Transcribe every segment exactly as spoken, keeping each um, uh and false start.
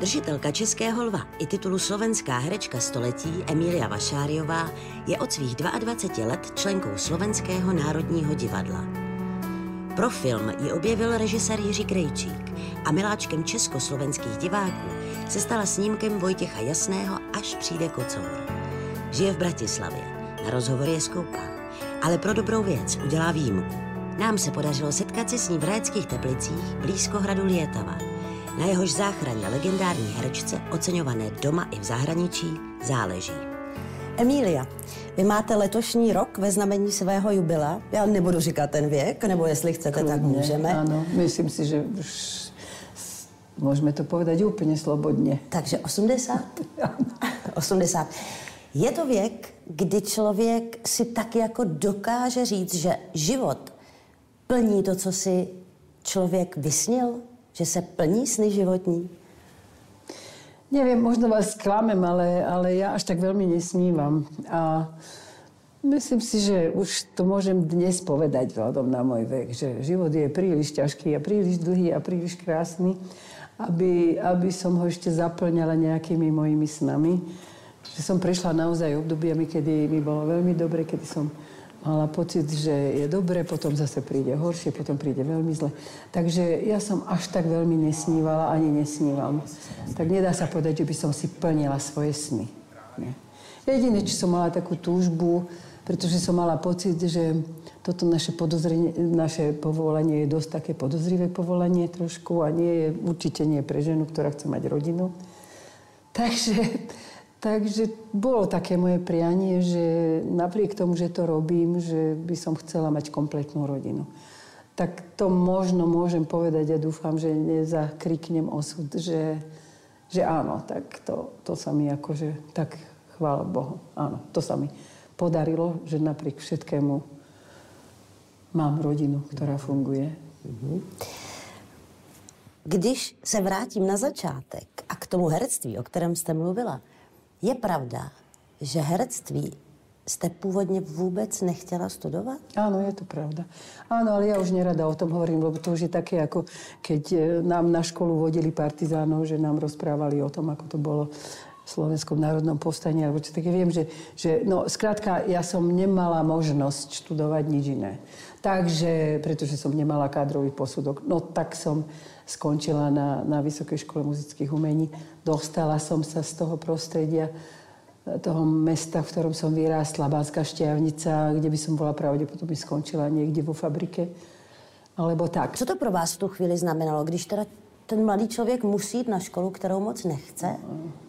Držitelka Českého lva i titulu Slovenská herečka století Emília Vašářová je od svých dvaadvaceti let členkou Slovenského národního divadla. Pro film ji objevil režisér Jiří Krejčík a miláčkem československých diváků se stala snímkem Vojtěcha Jasného Až přijde kocour. Žije v Bratislavě, na rozhovor je skoupá, ale pro dobrou věc udělá výjimku. Nám se podařilo setkat se s ní v Hrajeckých Teplicích blízko hradu Lietava. Na jehož záchraně legendární herečce, oceňované doma i v zahraničí, záleží. Emília, vy máte letošní rok ve znamení svého jubilea. Já nebudu říkat ten věk, nebo jestli chcete, kludně, tak můžeme. Ano, myslím si, že už můžeme to povedať úplně slobodně. Takže osmdesát? osmdesát. Je to věk, kdy člověk si tak jako dokáže říct, že život plní to, co si člověk vysnil? Že se plní sny životní? Nevím, možno vás klamem, ale, ale já až tak velmi nesnívam. A myslím si, že už to můžem dnes povedať vzhľadom na můj vek, že život je príliš ťažký a príliš dlhý a príliš krásný, aby, aby som ho ještě zaplňala nějakými mojimi snami. Že som prešla naozaj obdobiami, kedy mi bylo velmi dobré, kedy som mala pocit, že je dobré, potom zase príde horšie, potom príde veľmi zle. Takže ja som až tak veľmi nesnívala, ani nesnívam. Tak nedá sa povedať, že by som si plnila svoje sny. Nie. Jediné, či som mala takú túžbu, pretože som mala pocit, že toto naše, naše povolanie je dosť také podozrivé povolanie trošku a nie je, určite nie je pre ženu, ktorá chce mať rodinu. Takže... Takže bolo také moje prianie, že napriek tomu, že to robím, že by som chcela mať kompletnú rodinu. Tak to možno môžem povedať a dúfam, že nezakriknem osud, že, že áno, tak to, to sa mi akože, tak chvála Bohu, áno, to sa mi podarilo, že napriek všetkému mám rodinu, ktorá funguje. Když se vrátím na začátek a k tomu herectví, o kterém jste mluvila, je pravda, že herectví jste původně vůbec nechtěla studovat? Ano, je to pravda. Ano, ale já už nerada o tom hovorím, lebo to už je také, jako keď nám na školu vodili partizánov, že nám rozprávali o tom, ako to bolo v Slovenskom národnom povstání. Alebo čo, tak ja viem, že, že no, zkrátka, ja som nemala možnosť študovať nič iné. Takže, pretože som nemala kádrový posudok, no tak som skončila na, na Vysokej škole muzických umení. Dostala som sa z toho prostredia, toho mesta, v ktorom som vyrástla, Banská Štiavnica, kde by som bola pravdepodobne skončila niekde vo fabrike, alebo tak. Co to pro vás v tu chvíli znamenalo, když teda ten mladý člověk musí jít na školu, kterou moc nechce?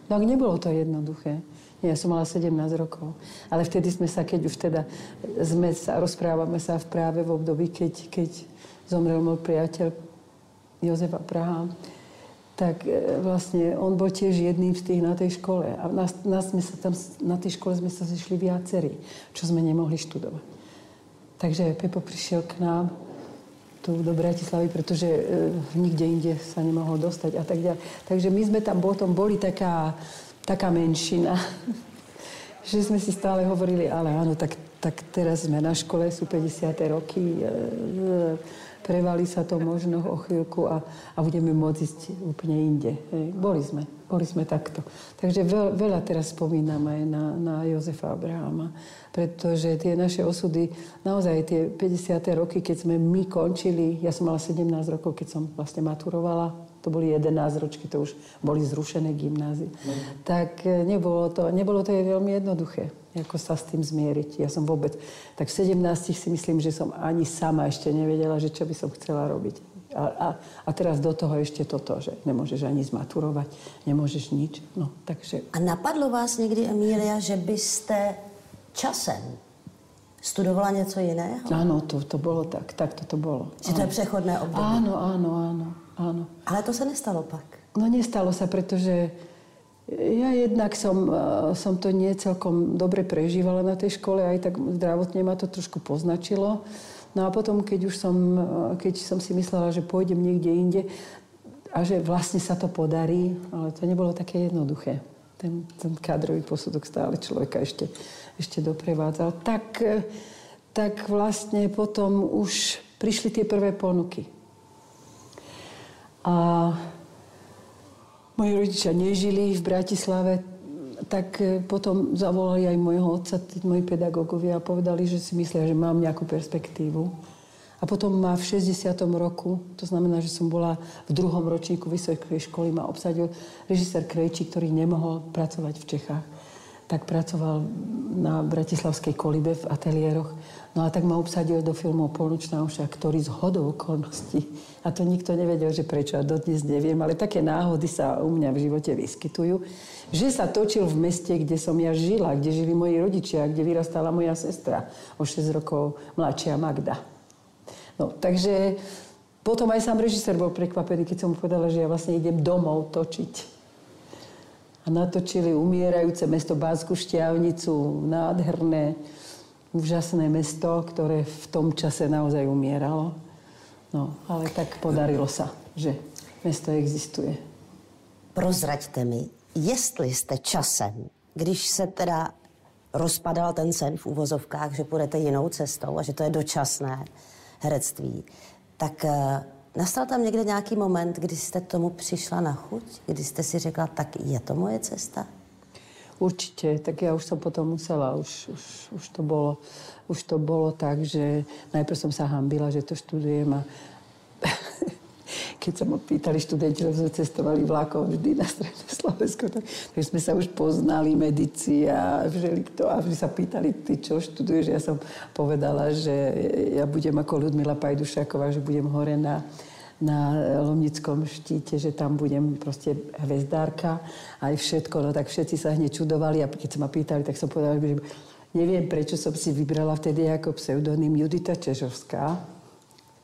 Tak nebylo to jednoduché. Ja som mala sedemnásť rokov. Ale vtedy sme sa, keď už teda sme sa, rozprávame sa v práve v období, keď, keď zomrel môj priateľ Josef Abraham, tak vlastne on bol tiež jedným z tých na tej škole. A nás, nás sme sa tam, na tej škole sme sa zišli viacerí, čo sme nemohli študovať. Takže Pepo prišiel k nám tu do Bratislavy, pretože e, nikde inde sa nemohol dostať a tak ďalej. Takže my sme tam potom boli taká taká menšina, že sme si stále hovorili, ale áno, tak, tak teraz sme na škole, sú päťdesiate roky, e, prevalí sa to možno o chvíľku a, a budeme môcť ísť úplne inde. Hej. Boli sme, boli sme takto. Takže veľ, veľa teraz spomínam aj na, na Jozefa Abrahama, pretože tie naše osudy, naozaj tie päťdesiate roky, keď sme my končili, ja som mala sedemnásť rokov, keď som vlastne maturovala, to boli jedenásťročky, to už boli zrušené gymnázie. No. Tak nebolo to, nebolo to je veľmi jednoduché, ako sa s tým zmieriť. Ja som vôbec, tak v sedemnástich si myslím, že som ani sama ešte nevedela, že čo by som chcela robiť. A, a, a teraz do toho ešte toto, že nemôžeš ani zmaturovať, nemôžeš nič. No, takže... A napadlo vás někdy, Emília, že byste časem studovala něco jiného? Ano, to, to bylo tak, tak to to bylo. Že to je přechodné období? Ano, ano, ano. Áno. Ale to sa nestalo pak? No nestalo sa, pretože ja jednak som, som to nie celkom dobre prežívala na tej škole, aj tak zdravotne ma to trošku poznačilo. No a potom, keď už som, keď som si myslela, že pôjdem niekde inde a že vlastne sa to podarí, ale to nebolo také jednoduché. Ten, ten kádrový posudok stále človeka ešte, ešte doprevádzal. Tak, tak vlastne potom už prišli tie prvé ponuky. A moji rodiče nežili v Bratislave, tak potom zavolali aj mojho otca, moji pedagógovia a povedali, že si myslia, že mám nejakú perspektívu. A potom ma v šesťdesiatom roku, to znamená, že som bola v druhom ročníku vysokej školy, ma obsadil režisér Krejčík, ktorý nemohol pracovať v Čechách. Tak pracoval na bratislavskej Kolibe v ateliéroch. No a tak ma obsadil do filmov Polnočná omša, ktorý z hodou okolností, a to nikto nevedel, že prečo, a dodnes neviem, ale také náhody sa u mňa v živote vyskytujú, že sa točil v meste, kde som ja žila, kde žili moji rodičia, kde vyrastala moja sestra, o šesť rokov mladšia Magda. No, takže potom aj sám režisér bol prekvapený, keď som mu povedala, že ja vlastne idem domov točiť. A natočili umierajúce mesto Banskú Štiavnicu, nádherné, úžasné mesto, ktoré v tom čase naozaj umieralo. No, ale tak podarilo sa, že mesto existuje. Prozraďte mi, jestli jste časem, když se teda rozpadal ten sen v uvozovkách, že půjdete jinou cestou a že to je dočasné herectví, tak nastal tam někde nějaký moment, kdy jste tomu přišla na chuť? Kdy jste si řekla, tak je to moje cesta? Určitě, tak já už jsem potom musela, už, už, už, to, bylo, už to bylo tak, že najprv jsem se hambila, že to študujem a keď sa ma pýtali študenti, lebo sme cestovali vlákom vždy na Stredné Slovensko, tak, tak sme sa už poznali, medici a všelikto, a vždy sa pýtali, ty čo študuješ? Ja som povedala, že ja budem ako Ludmila Pajdušáková, že budem hore na, na Lomnickom štíte, že tam budem proste hvezdárka a aj všetko, no tak všetci sa hneď čudovali a keď sa ma pýtali, tak som povedala, že neviem, prečo som si vybrala vtedy ako pseudonym Judita Čežovská,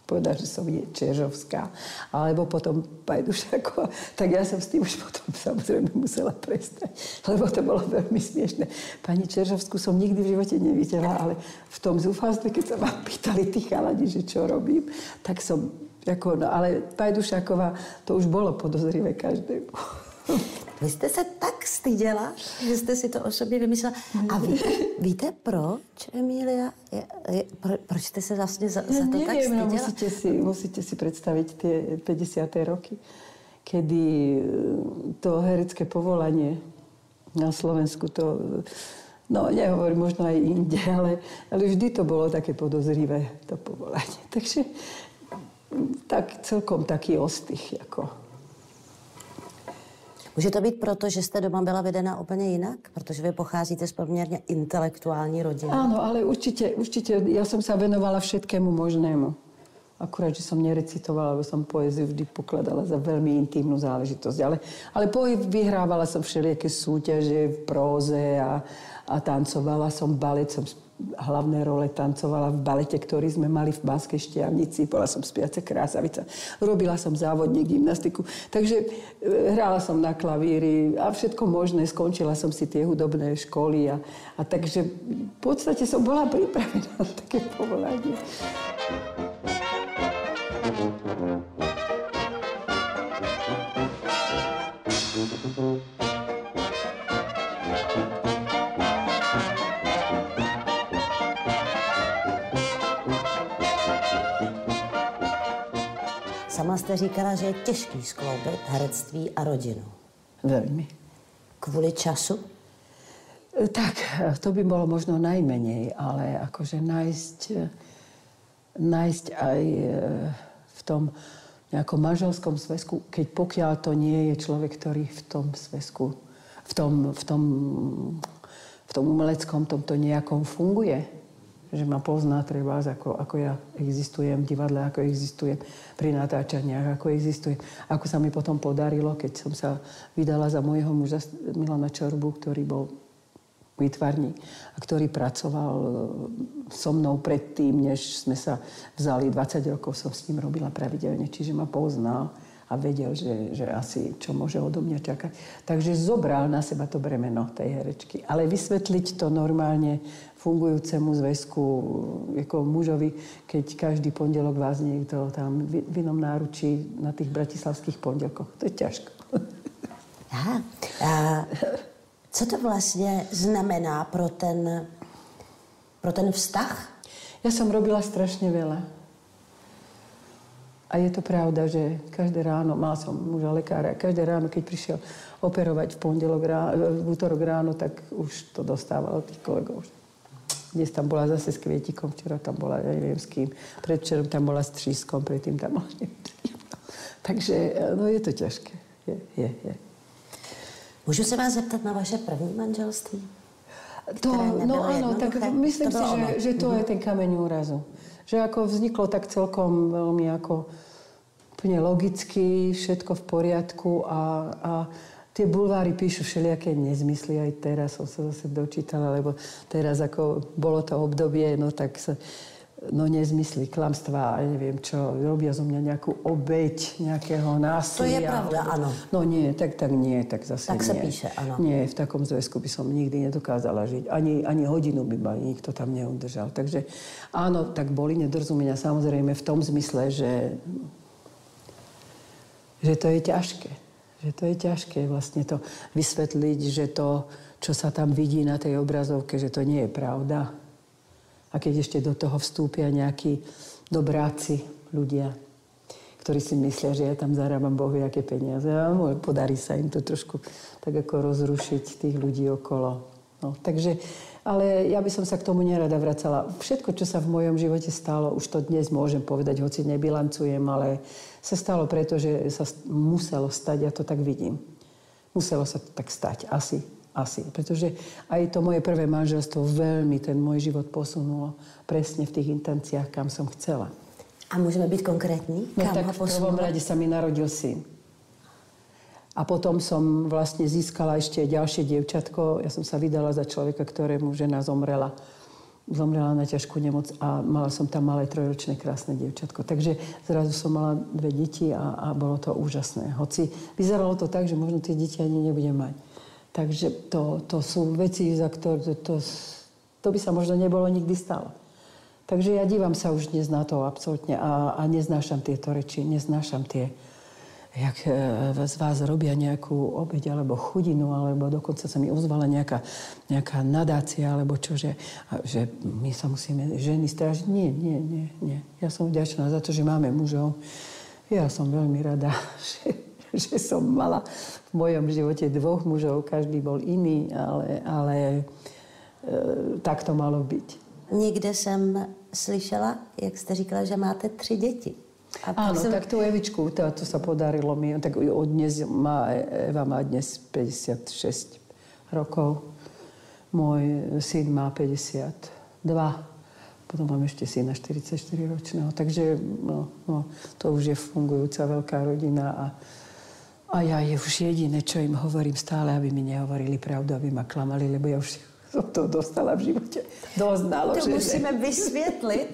povedala, že som je Čežovská, alebo potom Pajdušáková, tak ja som s tým už potom samozrejme musela prestať, lebo to bolo veľmi smiešné. Pani Čežovskú som nikdy v živote nevidela, ale v tom zúfalstve, keď sa ma pýtali tí chalani, že čo robím, tak som, ako, no ale Pajdušáková, to už bolo podozrivé každému. Vy jste se tak styděla, že jste si to o sobě vymyslela. A ví, víte proč, Emília? Je, je, pro, proč jste se vlastně za, za to tak styděla? No, musíte si, musíte si představit ty päťdesiate roky, kedy to herecké povolanie na Slovensku to... No, nehovorím, možno aj inde, ale, ale vždy to bolo také podozrivé, to povolanie. Takže tak celkom taký ostych, jako... Může to být proto, že jste doma byla vedena úplně jinak? Protože vy pocházíte z poměrně intelektuální rodiny. Ano, ale určitě, určitě. Já jsem se věnovala všetkému možnému. Akurát, že jsem nerecitovala, lebo jsem poezii vždy pokladala za velmi intimnou záležitost. Ale, ale pohyb vyhrávala jsem všelijaké súťaže v próze a, a tancovala jsem balet, jsem hlavné role tancovala v balete, ktorý sme mali v Banskej Štiavnici. Bola som spiace krásavica. Robila som závodní gymnastiku. Takže hrála som na klavíri a všetko možné. Skončila som si tie hudobné školy. A, a takže v podstate som bola pripravená na také povolanie. Sama jste říkala, že je těžký skloubit herectví a rodinu. Velmi. Kvůli času? Tak, to by bylo možno najmenej, ale akože nájsť, nájsť aj v tom nejakom manželskom zväzku, keď pokiaľ to nie je človek, ktorý v tom zväzku, v tom, v tom, v tom umeleckom tomto nejakom funguje. Že ma pozná treba, ako, ako ja existujem v divadle, ako existujem pri natáčaniach, ako existujem. Ako sa mi potom podarilo, keď som sa vydala za môjho muža Milana Čorbu, ktorý bol výtvarník a ktorý pracoval so mnou predtým, než sme sa vzali. dvadsať rokov som s ním robila pravidelne, čiže ma poznal a vedel, že, že asi čo môže odo mňa čakať. Takže zobral na seba to bremeno tej herečky. Ale vysvetliť to normálne fungujúcemu zväzku ako mužovi, keď každý pondelok vás niekto tam v inom náručí na tých bratislavských pondelkoch. To je ťažko. Aha. A co to vlastne znamená pro ten, pro ten vztah? Ja som robila strašne veľa. A je to pravda, že každé ráno, mal som muža lekára, každé ráno, keď prišiel operovať v pondelok ráno, v útorok ráno, tak už to dostával od tých kolegov. Dnes tam bola zase s Kvietikom, včera tam bola, ja neviem s kým, predvčerom tam bola s Třískom, predtým tam bola, neviem. Takže, no je to ťažké, je, je, je. Môžu sa vás zeptat na vaše první manželství? To, no áno, tak myslím si, že, že to je ten kameň úrazu. Že ako vzniklo tak celkom veľmi ako úplne logicky, všetko v poriadku a, a tie bulváry píšu všelijaké nezmysly. Aj teraz som sa zase dočítala, lebo teraz ako bolo to obdobie, no tak sa, no nezmysly, klamstvá, neviem čo, robia zo mňa nejakú obeť, nejakého násilia. To je pravda, áno. No nie, tak, tak nie, tak zase tak nie. Tak sa píše, áno. Nie, v takom zväzku by som nikdy nedokázala žiť. Ani, ani hodinu by ma nikto tam neudržal. Takže áno, tak boli nedorozumenia, samozrejme v tom zmysle, že, že to je ťažké. Že to je ťažké vlastne to vysvetliť, že to, čo sa tam vidí na tej obrazovke, že to nie je pravda. A keď ešte do toho vstúpia nejakí dobráci ľudia, ktorí si myslia, že ja tam zarábam bohujaké peniaze. A podarí sa im to trošku tak ako rozrušiť tých ľudí okolo. No, takže, ale ja by som sa k tomu nerada vracala. Všetko, čo sa v mojom živote stalo, už to dnes môžem povedať, hoci nebilancujem, ale sa stalo preto, že sa muselo stať, ja to tak vidím. Muselo sa to tak stať, asi. Asi, pretože aj to moje prvé manželstvo veľmi ten môj život posunulo presne v tých intenciách, kam som chcela. A môžeme byť konkrétni? No kam tak ho v prvom rade sa mi narodil syn. A potom som vlastne získala ešte ďalšie dievčatko. Ja som sa vydala za človeka, ktorému žena zomrela. Zomrela na ťažkú nemoc a mala som tam malé trojročné krásne dievčatko. Takže zrazu som mala dve deti a, a bolo to úžasné. Hoci vyzeralo to tak, že možno tie deti ani nebudem mať. Takže to, to sú veci, za ktoré to, to, to by sa možno nebolo nikdy stalo. Takže ja dívam sa už dnes na to absolútne a, a neznášam tieto reči, neznášam tie, jak z vás robia nejakú obeď alebo chudinu, alebo dokonca sa mi ozvala nejaká, nejaká nadácia, alebo čo, že, že my sa musíme ženy strážiť. Nie, nie, nie, nie. Ja som vďačná za to, že máme mužov. Ja som veľmi rada, že... že som mala v mojom živote dvoch mužov, každý bol iný, ale, ale e, tak to malo byť. Někde jsem slyšela, jak jste říkala, že máte tři děti. Áno, jsem... tak tú Evičku, to, to sa podarilo mi, tak od dnes má, Eva má dnes päťdesiatšesť rokov, môj syn má päťdesiatdva, potom mám ešte syna štyridsaťštyri ročného, takže no, no, to už je fungujúca veľká rodina a A ja je už jediné, čo im hovorím stále, aby mi nehovorili pravdu, aby ma klamali, lebo ja už som to dostala v živote. Doznalo, to že... To musíme vysvetliť.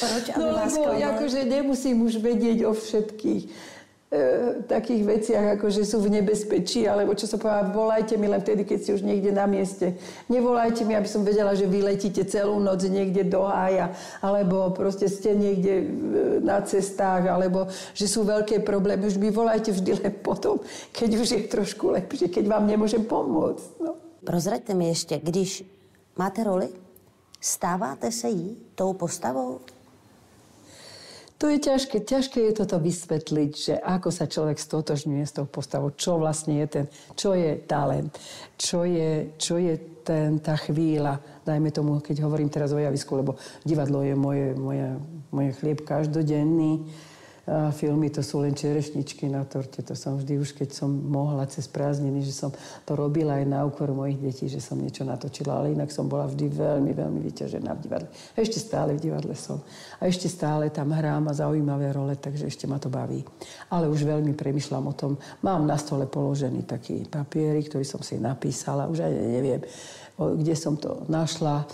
Proč, aby no, vás klamali? Akože nemusím už vedieť o všetkých e, takých veciach, akože sú v nebezpečí, alebo čo sa povedala, volajte mi len vtedy, keď si už niekde na mieste. Nevolajte mi, aby som vedela, že vy letíte celú noc niekde do hája, alebo proste ste niekde... E, na cestách, alebo že sú veľké problémy. Už mi volajte vždy len potom, keď už je trošku lepšie, keď vám nemôžem pomôcť. No. Prozraďte mi ešte, když máte roli, stáváte sa jí tou postavou? To je ťažké. Ťažké je toto vysvetliť, že ako sa človek stotožňuje s tou postavou, čo vlastne je ten, čo je talent, čo je, čo je ten, tá chvíľa, dajme tomu, keď hovorím teraz o javisku, lebo divadlo je moje, moja Moje chlieb každodenný, a filmy to sú len čerešničky na torte, to som vždy už, keď som mohla cez prázdniny, že som to robila aj na úkor mojich detí, že som niečo natočila, ale inak som bola vždy veľmi, veľmi vyťažená v divadle. A ešte stále v divadle som. A ešte stále tam hrám a zaujímavé role, takže ešte ma to baví. Ale už veľmi premyšľam o tom. Mám na stole položený taký papiery, ktorý som si napísala, už aj neviem, kde som to našla.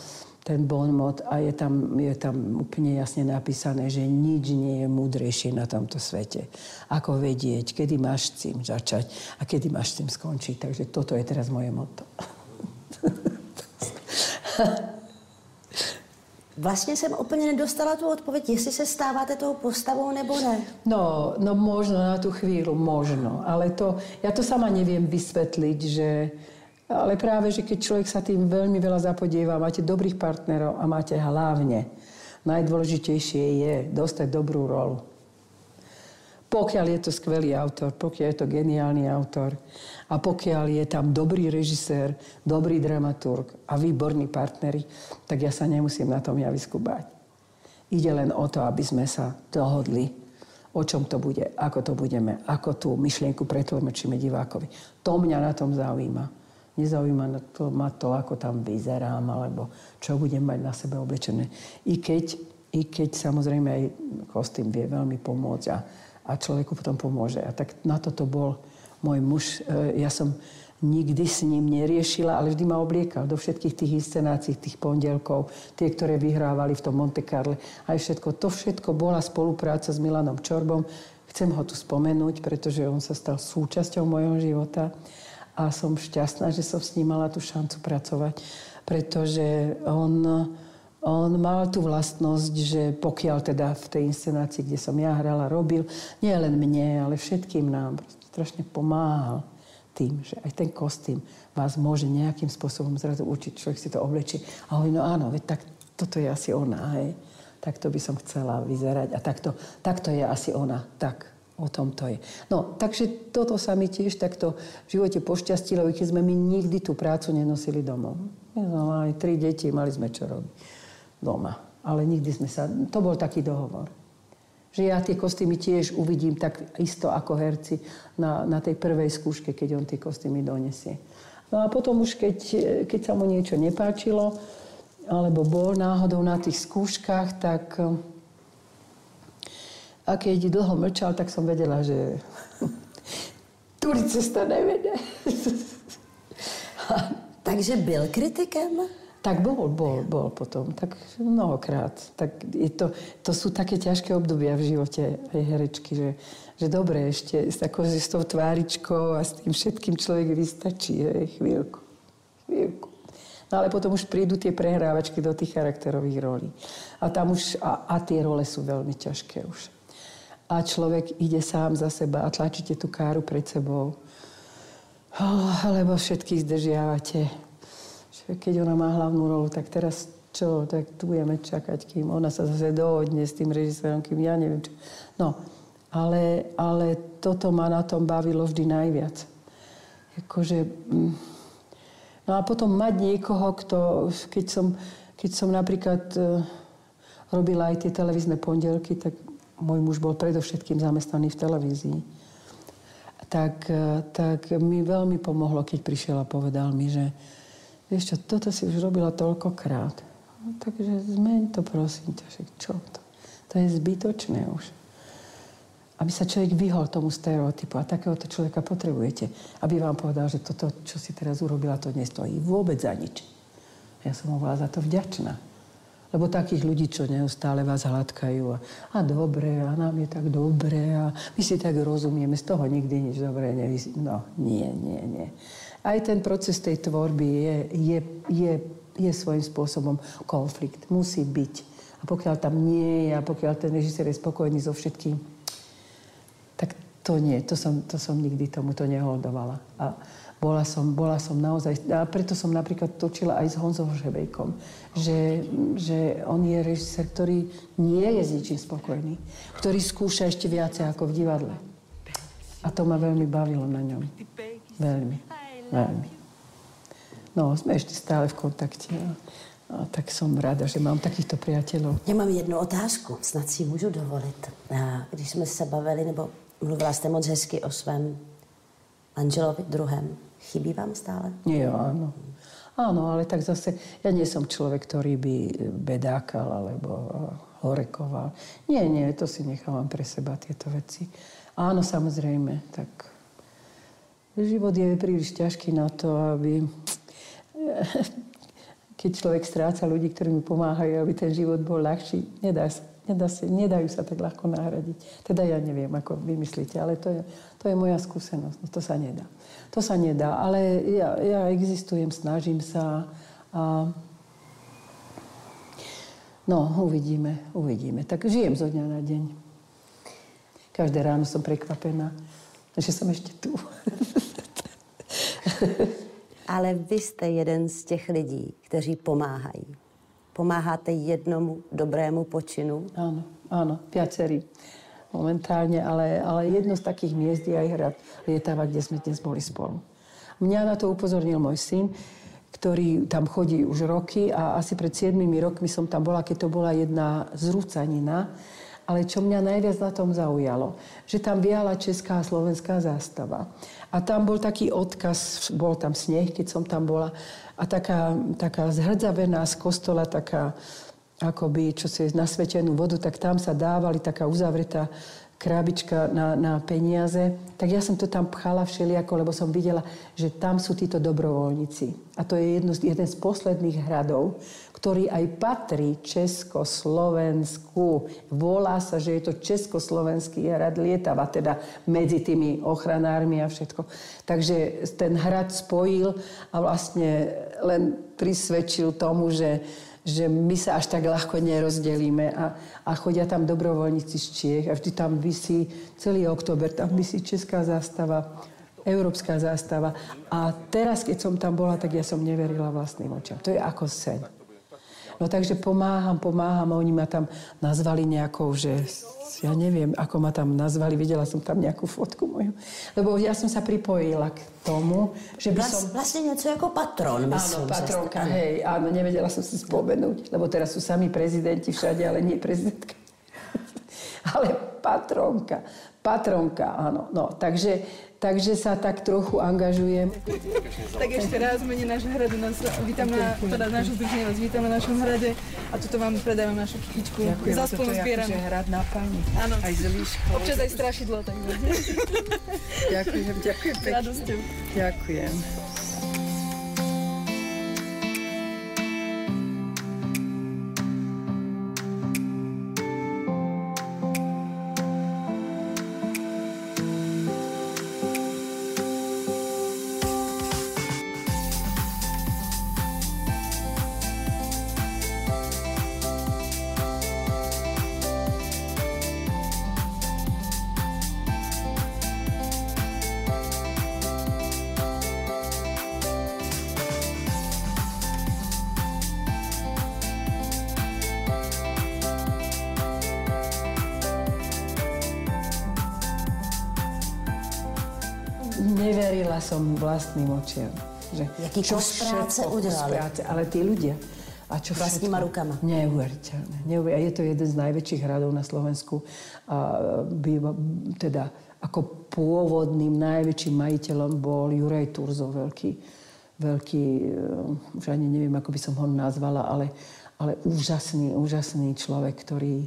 Ten bonmot a je tam, je tam úplne jasne napísané, že nič nie je múdrejšie na tomto svete. Ako vedieť, kedy máš s tým začať a kedy máš s tým skončiť. Takže toto je teraz moje motto. Vlastně jsem úplně nedostala tu odpověď, jestli se stáváte tou postavou nebo ne. No, no možno na tú chvíľu, možno. Ale to, ja to sama neviem vysvetliť, že... Ale práve, že keď človek sa tým veľmi veľa zapodieva, máte dobrých partnerov a máte hlavne, najdôležitejšie je dostať dobrú rolu. pokiaľ je to skvelý autor, pokiaľ je to geniálny autor a pokiaľ je tam dobrý režisér, dobrý dramaturg a výborní partneri, tak ja sa nemusím na tom javisku báť. Ide len o to, aby sme sa dohodli, o čom to bude, ako to budeme, ako tú myšlienku pretlmečíme divákovi. To mňa na tom zaujíma. Nezaujíma ma to, ako tam vyzerám, alebo čo budem mať na sebe oblečené. I keď, i keď samozrejme aj kostým vie veľmi pomôcť a, a človeku potom pomôže. A tak na toto bol môj muž. Ja som nikdy s ním neriešila, ale vždy ma obliekal do všetkých tých inscenácií, tých pondelkov, tie, ktoré vyhrávali v tom Monte Carlo. Aj všetko. To všetko bola spolupráca s Milanom Čorbom. Chcem ho tu spomenúť, pretože on sa stal súčasťou mojho života. A som šťastná, že som s ním mala tú šancu pracovať, pretože on, on mal tú vlastnosť, že pokiaľ teda v tej inscenácii, kde som ja hrala, robil, nie len mne, ale všetkým nám, strašne pomáhal tým, že aj ten kostým vás môže nejakým spôsobom zrazu učiť, človek si to oblečí a hovorí, no áno, tak toto je asi ona, hej, takto by som chcela vyzerať a takto, takto je asi ona, tak. O tom to je. No, takže toto sa mi tiež takto v živote pošťastilo, keď sme my nikdy tú prácu nenosili domov. Mala aj tri deti, mali sme čo robiť doma. Ale nikdy sme sa... To bol taký dohovor. Že ja tie kostýmy tiež uvidím tak isto ako herci na, na tej prvej skúške, keď on tie kostýmy donesie. No a potom už, keď, keď sa mu niečo nepáčilo, alebo bol náhodou na tých skúškach, tak... A keď dlho mlčal, tak som vedela, že tudy cesta nevede. Takže byl kritikem? Tak bol, bol, bol potom. Tak mnohokrát. Tak je to, to sú také ťažké obdobia v živote aj herečky, že, že dobre ešte tako, že s tou tváričkou a s tým všetkým človek vystačí. Hej, chvíľku, chvíľku. No ale potom už prídu tie prehrávačky do tých charakterových rolí. A tam už, a, a tie role sú veľmi ťažké už. A človek ide sám za seba a tlačíte tú káru pred sebou. Oh, lebo všetkých zdržiavate. Keď ona má hlavnú rolu, tak teraz čo? Tak tu budeme čakať, kým ona sa zase dohodne s tým režisérom, kým ja neviem čo. No, ale, ale toto ma na tom bavilo vždy najviac. Jakože... No a potom mať niekoho, kto... Keď som, keď som napríklad uh, robila aj tie televízne pondelky, tak... Môj muž bol predovšetkým zamestnaný v televízii. Tak, tak mi veľmi pomohlo, keď prišiel a povedal mi, že vieš čo, toto si už robila toľkokrát. No, takže zmeň to, prosím ťa. Čo to? To je zbytočné už. Aby sa človek vyhol tomu stereotypu. A takéhoto človeka potrebujete. Aby vám povedal, že toto, čo si teraz urobila, to nestojí vôbec za nič. Ja som mu bola za to vďačná. Lebo takých ľudí, čo neustále vás hladkajú a, a dobre, a nám je tak dobre a my si tak rozumieme, z toho nikdy nič dobré nevysí. No, nie, nie, nie. Aj ten proces tej tvorby je, je, je, je svojím spôsobom konflikt. Musí byť. A pokiaľ tam nie je a pokiaľ ten režisér je spokojný so všetkým, tak to nie. To som, to som nikdy tomuto neholdovala. A Bola som, bola som naozaj... A preto som napríklad točila aj s Honzou Hřebejkom. Že, že on je režisér, ktorý nie je s ničím spokojný. Ktorý skúša ešte viacej ako v divadle. A to ma veľmi bavilo na ňom. Veľmi. Veľmi. No, sme ešte stále v kontakte. A tak som ráda, že mám takýchto priateľov. Ja mám jednu otázku. Snad si môžu dovoliť. Když sme sa bavili, nebo mluvila ste moc hezky o svém Anželovi druhém. Chybí vám stále? Jo, áno. Áno, ale tak zase, ja nie som človek, ktorý by bedákal alebo horekoval. Nie, nie, to si nechávam pre seba tieto veci. Áno, samozrejme, tak život je príliš ťažký na to, aby keď človek stráca ľudí, ktorí mu pomáhajú, aby ten život bol ľahší, nedá sa. Nedá si, nedajú sa tak ľahko nahradiť. Teda ja neviem, ako vymyslíte, ale to je, to je moja skúsenosť. No, to sa nedá. To sa nedá, ale ja, ja existujem, snažím sa a no, uvidíme, uvidíme. Tak žijem zo dňa na deň. Každé ráno som prekvapená, že som ešte tu. Ale vy ste jeden z těch lidí, kteří pomáhají. Pomáháte jednomu dobrému počinu? Áno, áno, viacerí. momentálně, ale, ale jedno z takých měst je aj hrad Lietava, kde jsme dnes boli spolu. Mě na to upozornil můj syn, ktorý tam chodí už roky a asi pred siedmimi rokmi som tam bola, keď to bola jedna zrúcanina. Ale čo mňa najviac na tom zaujalo, že tam viala česká a slovenská zástava. A tam bol taký odkaz, bol tam sneh, keď som tam bola, a taká, taká zhrdzavená z kostola, taká akoby, čo si je nasvetenú vodu, tak tam sa dávali taká uzavretá krabička na, na peniaze, tak ja som to tam pchala všelijako, lebo som videla, že tam sú títo dobrovoľníci. A to je jedno, jeden z posledných hradov, ktorý aj patrí Československu. Volá sa, že je to Československý hrad Lietava, teda medzi tými ochranármi a všetko. Takže ten hrad spojil a vlastne len prisvedčil tomu, že že my sa až tak ľahko nerozdelíme a, a chodia tam dobrovoľníci z Čiech a vždy tam visí celý október, tam visí česká zástava, európska zástava. A teraz, keď som tam bola, tak ja som neverila vlastným očam. To je ako sen. No takže pomáham, pomáham a oni ma tam nazvali nejakou, že ja neviem, ako ma tam nazvali, videla som tam nejakú fotku moju. Lebo ja som sa pripojila k tomu, že by som... Vlastne niečo ako patrón, myslím. Áno, patrónka, hej, áno, nevedela som si spomenúť, lebo teraz sú sami prezidenti všade, ale nie prezidentka. Ale patrónka, patrónka, áno. No, takže, takže sa tak trochu angažujem. Tak ešte raz mene náš hrad, nás vítame, teda náš združenie vás vítame na našom hrade a tuto vám predáme našu kytičku. Za spolu zbierame. Ďakujem, toto je akože hrad na pani. Áno. Aj z výškou. Občas aj strašidlo, tak bude. Ďakujem, ďakujem pekne. Radosťou. Ďakujem. Neverila som vlastným očiam. Jaký kus práce udělali. Ale tí ľudia. A čo vlastníma rukama. Neuveriteľné. Neuveriteľné. Je to jeden z najväčších hradov na Slovensku. A býva, teda ako pôvodným najväčším majiteľom bol Juraj Turzo, veľký, veľký, už ani neviem, ako by som ho nazvala, ale, ale úžasný, úžasný človek, ktorý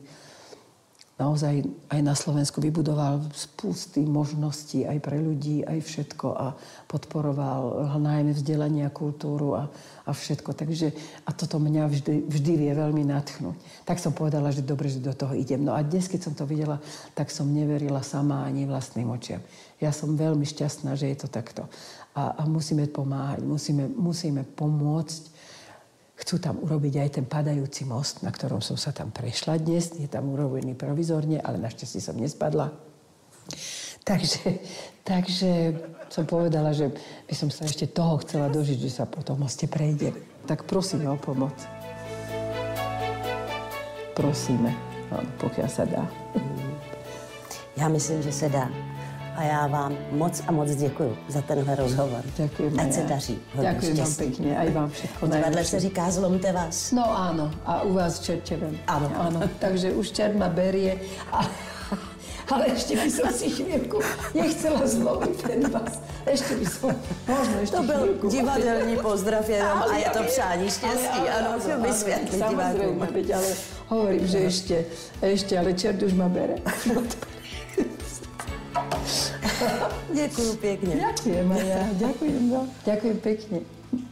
naozaj aj na Slovensku vybudoval spústy možností aj pre ľudí, aj všetko a podporoval najmä vzdelanie a kultúru a, a všetko. Takže a toto mňa vždy, vždy vie veľmi natchnúť. Tak som povedala, že dobre, že do toho idem. No a dnes, keď som to videla, tak som neverila sama ani vlastným očiam. Ja som veľmi šťastná, že je to takto. A, a musíme pomáhať, musíme, musíme pomôcť. Chcú tam urobiť aj ten padajúci most, na ktorom som sa tam prešla dnes. Je tam urobený provizorne, ale našťastie som nespadla. Takže, takže som povedala, že by som sa ešte toho chcela dožiť, že sa po tom moste prejde. Tak prosíme o pomoc. Prosíme, áno, pokiaľ sa dá. Ja myslím, že sa dá. A já vám moc a moc děkuju za tenhle rozhovor. Děkujeme. Ať se daří. Děkuji vám pěkně. A i vám všechno nejlepší. Divadle se říká zlomte vás. No ano. A u vás čerčevem. Ano. Ano. Takže už čert ma berie. A, ale ještě by som si chvílku nechcela zlomit ten vás. Ještě by som... Možno ještě to byl chvílku. Divadelní pozdrav jenom ale, a je to přání štěstí. Ano, musím vysvětlit divákům. Ale hovorím, že ještě, ještě, ale čert už ma bere. Děkuji pěkně. Děkuji, Maria. Děkuji, no. Děkuji pěkně.